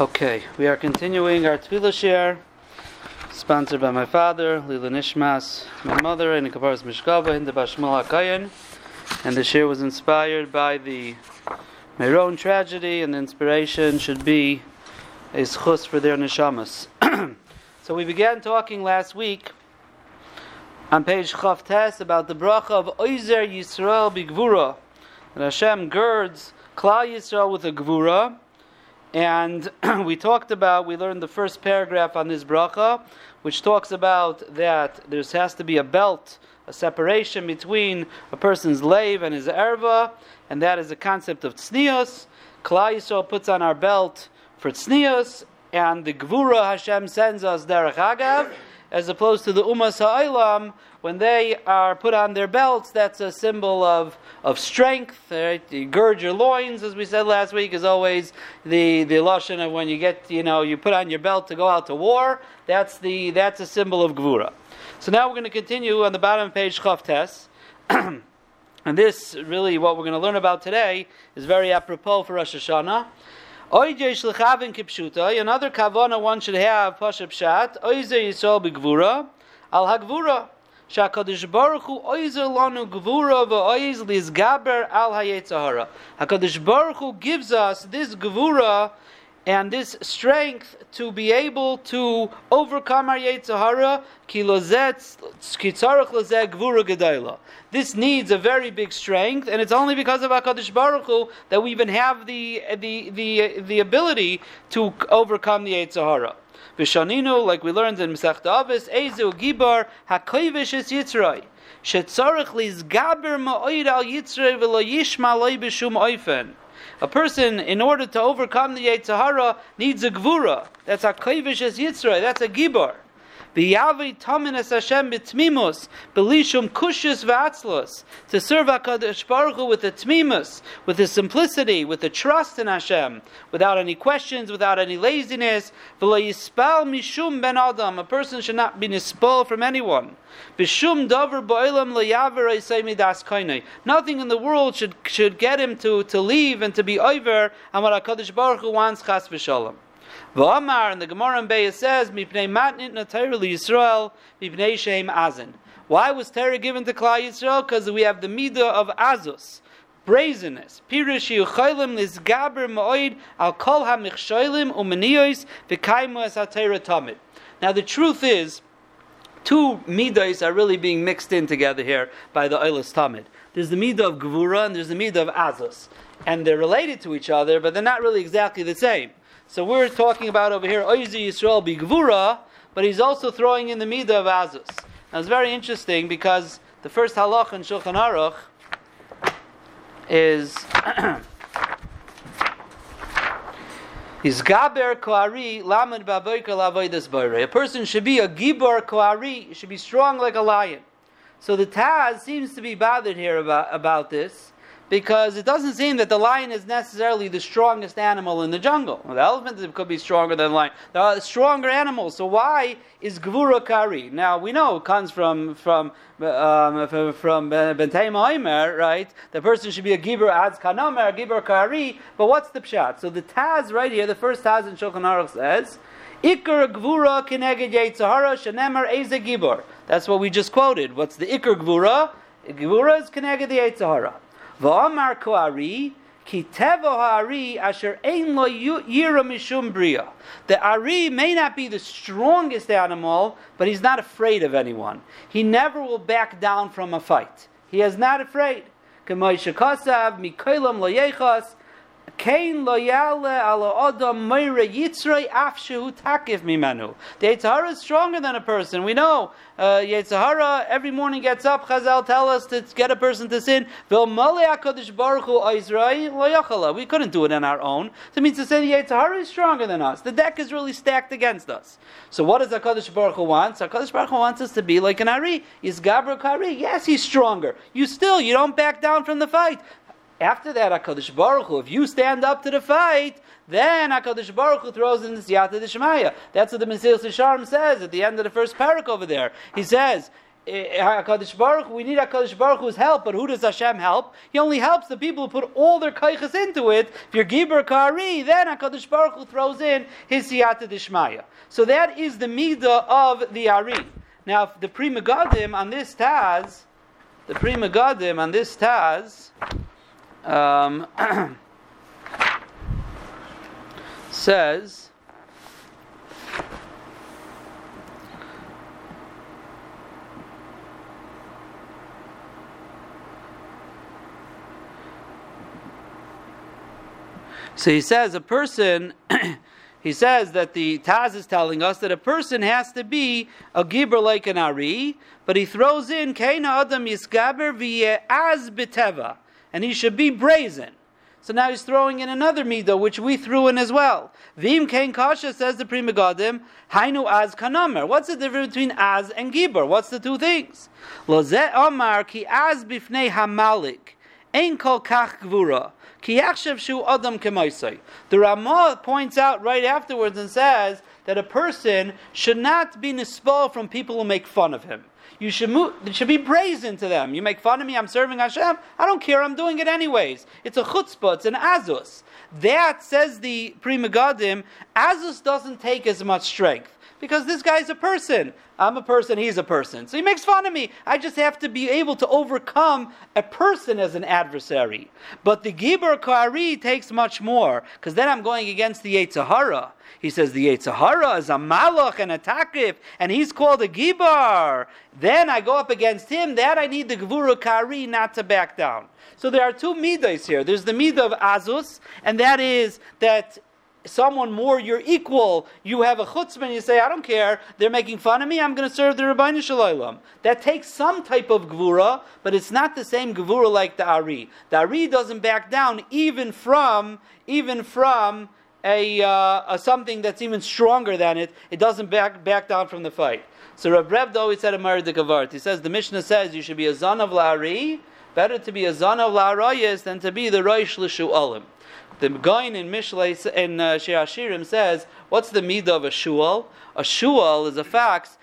Okay, we are continuing our Tefillah Share, sponsored by my father, Lila Nishmas, my mother, and the Kavarus Mishkava, and the Bashmul HaKayin. And the Share was inspired by the Meron tragedy, and the inspiration should be a schus for their neshamas. So we began talking last week on page Chav Tes about the bracha of Oizer Yisrael B'Gvura, that Hashem girds Klal Yisrael with a Gvura. And we learned the first paragraph on this bracha, which talks about that there has to be a belt, a separation between a person's leiv and his erva, and that is the concept of tznius. Klal Yisrael puts on our belt for tznius, and the gvura Hashem sends us derech agav, as opposed to the Umas Ha'olam, when they are put on their belts, that's a symbol of strength, right? You gird your loins, as we said last week, is always the lashon of when you get, you put on your belt to go out to war. That's a symbol of Gvura. So now we're going to continue on the bottom of page Chav Tes. And this, really, what we're going to learn about today is very apropos for Rosh Hashanah. Another kavana one should have, Pasha Pshat, Oizer Yisrael B'Gvura, Al HaGvura, Sh'Hakadosh Baruch Hu Oizer Lanu Gvura V'Oiz Lizgaber Al HaYetzer Hara. HaKadosh Baruch Hu gives us this Gvura and this strength to be able to overcome our Yetzer Hara, Ki Tzarech Lozeh Gvura Gedayla. This needs a very big strength, and it's only because of HaKadosh Baruch Hu that we even have the ability to overcome the Yetzer Hara. V'shaninu, like we learned in Masechta Avos, Ezu Gibar HaKovish Es Yitzray. Shetzarech Lizgaber Ma'oid Al Yitzray V'lo Yishma Loi B'Shum Oifen. A person, in order to overcome the Yetzer Hara, needs a gvura. That's a kovish es Yitzray. That's a gibar. To serve HaKadosh Baruch Hu with the tmimus, with the simplicity, with the trust in Hashem, without any questions, without any laziness. A person should not be nispal from anyone. Nothing in the world should get him to leave and to be over on what HaKadosh Baruch Hu wants, chas v'shalom. V'amar, and the Gemara in Beis says, "Mipnei matnit natayr Yisrael, mipnei sheim azin." Why was Torah given to Klal Yisrael? Because we have the midah of azus, brazenness. Pirush yuchaylim lizgaber moed al kol hamichshaylim umeniyos v'kaimu es haTorah tamid. Now the truth is, two midas are really being mixed in together here by the Ayla's Tamid. There's the midah of gvura and there's the midah of azus, and they're related to each other, but they're not really exactly the same. So we're talking about over here, Oizer Yisrael B'Gvura, but he's also throwing in the midah of azus. Now it's very interesting because the first halach in Shulchan Aruch is Yizgaber Koari Lamed Bavoyka Lavoidas Boirei. A person should be a Gibor Koari, should be strong like a lion. So the Taz seems to be bothered here about this, because it doesn't seem that the lion is necessarily the strongest animal in the jungle. Well, the elephant could be stronger than the lion. There are stronger animals, so why is Gvura Kari? Now, we know it comes from Bentei Moimer, right? The person should be a Gibor Adz Kanomer, Gibor Kari, but what's the pshat? So the Taz right here, the first Taz in Shulchan Aruch says, Iker Gvura Keneged Yetzahara Shenemer Eze Gibor. That's what we just quoted. What's the Iker Gvura? Gvura is Keneged the Yetzahara. V'amar koari ki tevo ha'ari asher ein lo yira mishum bria. The ari may not be the strongest animal, but he's not afraid of anyone. He never will back down from a fight. He is not afraid. K'may shekasav mikolam lo yechas kein lo yale ala odom meira yitzrei af shehu takiv mimenu. The Yetzer Hara is stronger than a person. We know Yetzer Hara every morning gets up. Chazal tell us to get a person to sin. We couldn't do it on our own. So it means to say the Yetzer Hara is stronger than us. The deck is really stacked against us. So what does HaKadosh Baruch Hu want? HaKadosh Baruch Hu wants us to be like an Ari. Yizgaber Kari. Yes, he's stronger. You don't back down from the fight. After that, HaKadosh Baruch Hu, if you stand up to the fight, then HaKadosh Baruch Hu throws in the Siyata D'Shemaya. That's what the Mesillas Yesharim says at the end of the first parak over there. He says, Hakadosh Baruch Hu. We need Hakadosh Baruch Hu's help, but who does Hashem help? He only helps the people who put all their kaiches into it. If you're Giber Kari, then Hakadosh Baruch Hu throws in his siyata d'shmaya. So that is the midah of the Ari. Now, if the Pri Megadim on this Taz, says, so he says a person, he says that the Taz is telling us that a person has to be a giber like an Ari, but he throws in Kaina Adam Yiskaber v'ye'az b'teva, and he should be brazen. So now he's throwing in another midah, which we threw in as well. V'im kain kasha, says the Pri Megadim, hainu az kanamer. What's the difference between az and giber? What's the two things? Lo ze omar ki az b'fnei hamalik, ein kol kach gvura. The Ramah points out right afterwards and says that a person should not be nisbal from people who make fun of him. You should move, it should be brazen to them. You make fun of me, I'm serving Hashem, I don't care, I'm doing it anyways. It's a chutzpah, it's an azus. That, says the Pri Megadim, azus doesn't take as much strength. Because this guy's a person. I'm a person, he's a person. So he makes fun of me. I just have to be able to overcome a person as an adversary. But the Giber Kari takes much more, because then I'm going against the Yetzer Hara. He says the Yetzer Hara is a Malach and a Takif, and he's called a Gibar. Then I go up against him. That I need the Gvura Kari not to back down. So there are two midas here. There's the midah of Azus, and that is that someone more your equal, you have a chutzpah and you say, I don't care, they're making fun of me, I'm going to serve the Ribbono Shel Olam. That takes some type of gvura, but it's not the same gvura like the Ari. The Ari doesn't back down even from a something that's even stronger than it. It doesn't back down from the fight. So Reb Revd always said a Mara de Kavart. He says, the Mishnah says you should be a zan of la Ari, better to be a zan of la Arayis than to be the Roish l'shu'alim. The Goyin in Mishlei in Shira Shirim says, what's the midah of a shul? A shul is a fox.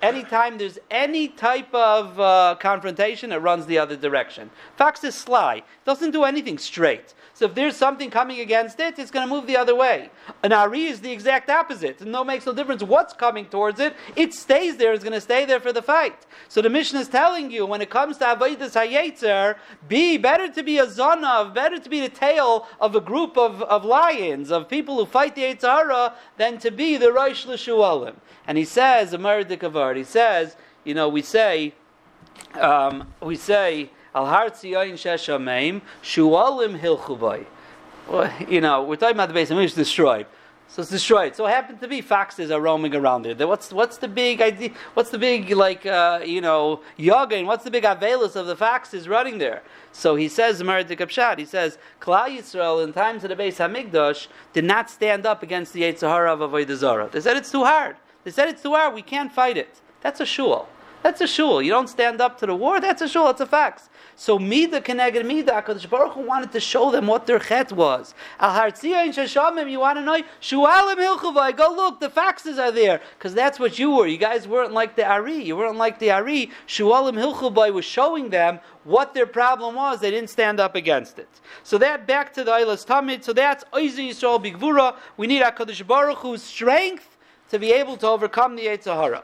Anytime there's any type of confrontation, it runs the other direction. Fox is sly. It doesn't do anything straight. So if there's something coming against it, it's going to move the other way. An Ari is the exact opposite. It makes no difference what's coming towards it. It stays there. It's going to stay there for the fight. So the Mishnah is telling you, when it comes to Avaidah's Hayatzer, better to be a zonav, better to be the tail of a group of lions, of people who fight the Yetzer Hara, than to be the Rosh L'Shu'alim. And he says, he says, you know, we say, Al Har Tzion Sheshameim Shualim Hilchuvay. You know, we're talking about the Base Hamigdash is destroyed. So it's destroyed. So it happened to be foxes are roaming around there. What's the big idea? What's the big yoga? What's the big availus of the foxes running there? So he says, he says, Klal Yisrael in times of the Base Hamigdash did not stand up against the Yetzer Hara of Avodah Zarah. They said it's too hard. We can't fight it. That's a shul. You don't stand up to the war. That's a shul. That's a fax. So mida keneged mida, HaKadosh Baruch Hu wanted to show them what their chet was. Al hartzia in sheshamim, you want to know? Shualim hilchuvai. Go look, the faxes are there. Because that's what you were. You guys weren't like the Ari. Shualim hilchuvai was showing them what their problem was. They didn't stand up against it. So that, back to the Ayla's Tamid. So that's Oizer Yisrael B'Gvura. We need HaKadosh Baruch Hu's strength to be able to overcome the Yetzer Hara.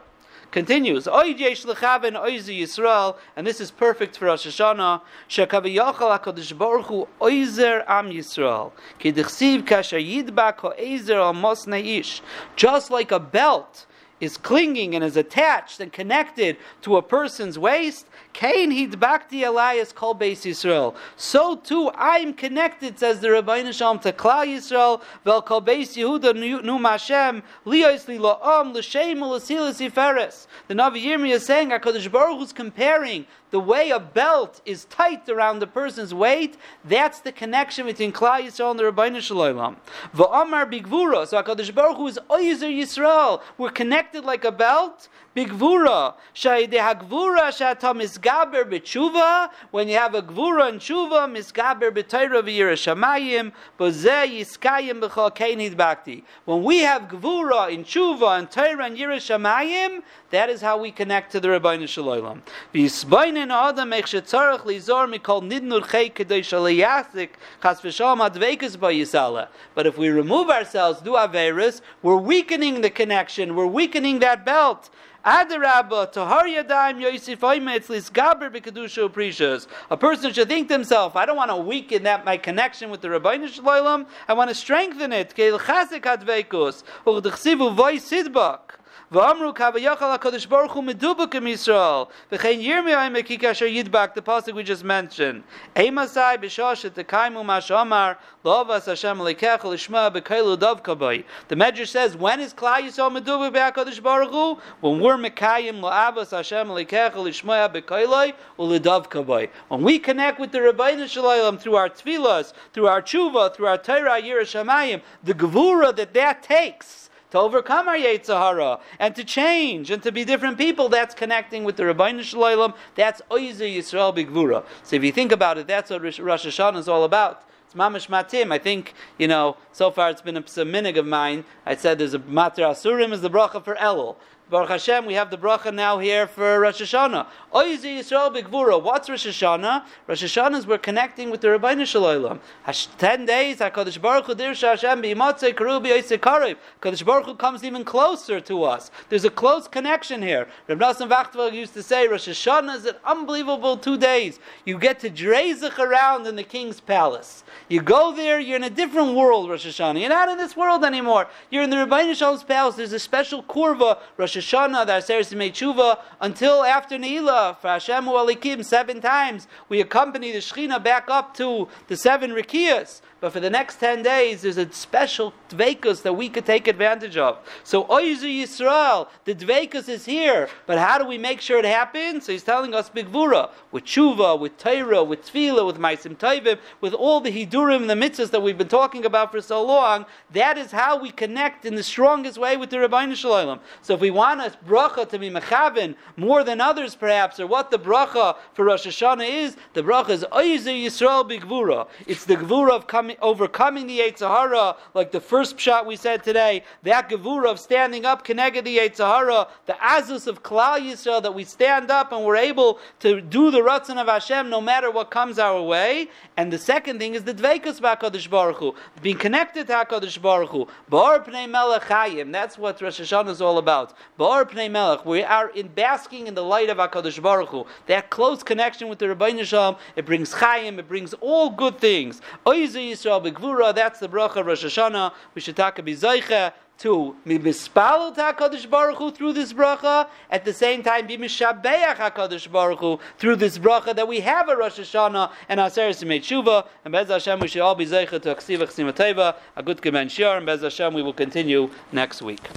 Continues, Oid Yesh L'chaven Oizer Yisrael, and this is perfect for Rosh Hashanah, Shekaviyachal HaKadosh Baruch Hu Oizer Am Yisrael, Ki D'chsiv Kasher Yidbak HaEizer Al Mosnei Ish. Just like a belt is clinging and is attached and connected to a person's waist, Kain Hidbakti Elias Kol Beis Yisrael. So too I am connected, says the Rabbeinu Shalom, to Klal Yisrael, Vel Kol Beis Yehuda Num Hashem, Liyos Li La'am L'Shem L'Silas Yiferes. The Navi Yirmiyah is saying, HaKadosh Baruch Hu's comparing the way a belt is tight around the person's weight. That's the connection between Klal Yisrael and the Rabbeinu Shalom. V'Amar B'Gvura. So HaKadosh Baruch Hu is Oizer Yisrael. We're connected like a belt. B'Gvura, Sha'ideh HaGvura Sha'ata Misgaber B'Tshuva, when you have a Gvura and Tshuva, Misgaber B'Torah V'Yirah Shamayim, Bozeh Yiskayim B'Chol Kein Hidbakti. When we have Gvura in Tshuva and Torah and Yirah Shamayim, that is how we connect to the Ribbono Shel Olam. B'Yisboinen Adam Eich Shetzorach Lizor Mikol Nidnur Chei Kedei Shalayathik Chas V'Shalom Adveikus B'Yisala. But if we remove ourselves, do Averis, we're weakening the connection, we're weakening that belt. Adarabba, Tahar Yadayim Yosef Oimetz Lisgaber B'Kedusha Uprishas. A person should think to himself, I don't want to weaken that my connection with the Ribbono Shel Olam, I want to strengthen it. Keil Chazek Adveikus, Uchdechsivu Voi Sidbak. V'amru kavayachal Akodesh Baruch Hu medubakim Yisrael v'chein yirmiyah mekika asher yidbak, the pasuk we just mentioned. Eimasai b'shosh et tekaimu mashomar lovas Hashem lekech lishma b'keilu dovkabai. The Medrash says, when is Klal Yisrael medubak b'Akodesh Baruch Hu? When we're mekayim lo'avas Hashem lekech lishma b'keiloi u'ledovkabai. When we connect with the Ribbono Shel Olam through our tefillas, through our tshuva, through our Torah Yiras Shamayim, the gevura that takes to overcome our Yetzer Hara, and to change, and to be different people, that's connecting with the Ribbono Shel Olam, that's Oizer Yisrael B'Gvura. So if you think about it, that's what Rosh Hashanah is all about. It's mamash matim. I think, so far it's been a minig of mine. I said there's a matar asurim is the bracha for Elul. Baruch Hashem, we have the bracha now here for Rosh Hashanah. Oizer Yisrael B'Gvura. What's Rosh Hashanah? Rosh Hashanah is we're connecting with the Ribbono Shel Olam. 10 days, Hakadosh Baruch Hu Dirsha Hashem B'Imotzei Karu B'Yosei Karev. Hakadosh Baruch Hu comes even closer to us. There's a close connection here. Reb Nosson Vachtval used to say, Rosh Hashanah is an unbelievable 2 days. You get to dreizach around in the king's palace. You go there, you're in a different world, Rosh Hashanah. You're not in this world anymore. You're in the Ribbono Shel Olam's palace. There's a special kurva, Rosh Hashanah, the Aseres Yemei Tshuva, until after Neilah, for Hashem Hu Elikim, 7 times, we accompany the Shekhinah back up to the 7 Rikias. But for the next 10 days, there's a special dveikus that we could take advantage of. So Oizer Yisrael, the dveikus is here, but how do we make sure it happens? So he's telling us B'Gvura, with tshuva, with Torah, with tefillah, with ma'asim tovim, with all the hidurim and the mitzvahs that we've been talking about for so long. That is how we connect in the strongest way with the Ribbono Shel Olam. So if we want a bracha to be mechaven more than others, perhaps, or what the bracha for Rosh Hashanah is, the bracha is Oizer Yisrael B'Gvura. It's the Gvura of coming. Overcoming the Yetzer Hara, like the first pshat we said today, that gevura of standing up, keneged the Yetzer Hara, the azus of Klal Yisrael, that we stand up and we're able to do the ratzon of Hashem no matter what comes our way. And the second thing is the dveikus b'Hakadosh Baruch Hu, being connected to Hakadosh Baruch Hu. Ba'or pnei melech chayim. That's what Rosh Hashanah is all about. Ba'or pnei melech. We are in basking in the light of Hakadosh Baruch Hu. That close connection with the Ribbono Shel Olam, it brings chayim, it brings all good things. Oizer Yisrael B'Gvura, that's the bracha of Rosh Hashanah. We should talk about Zoicha to be mispalel to HaKadosh Baruch Hu through this bracha, at the same time be mishabeach HaKadosh Baruch Hu through this bracha that we have a Rosh Hashanah and Aseres Yemei Tshuva. And Bez Hashem, we should all be Zoicha to Aksiv Achsimateva, a good Gemen Shiur, and Bez Hashem, we will continue next week.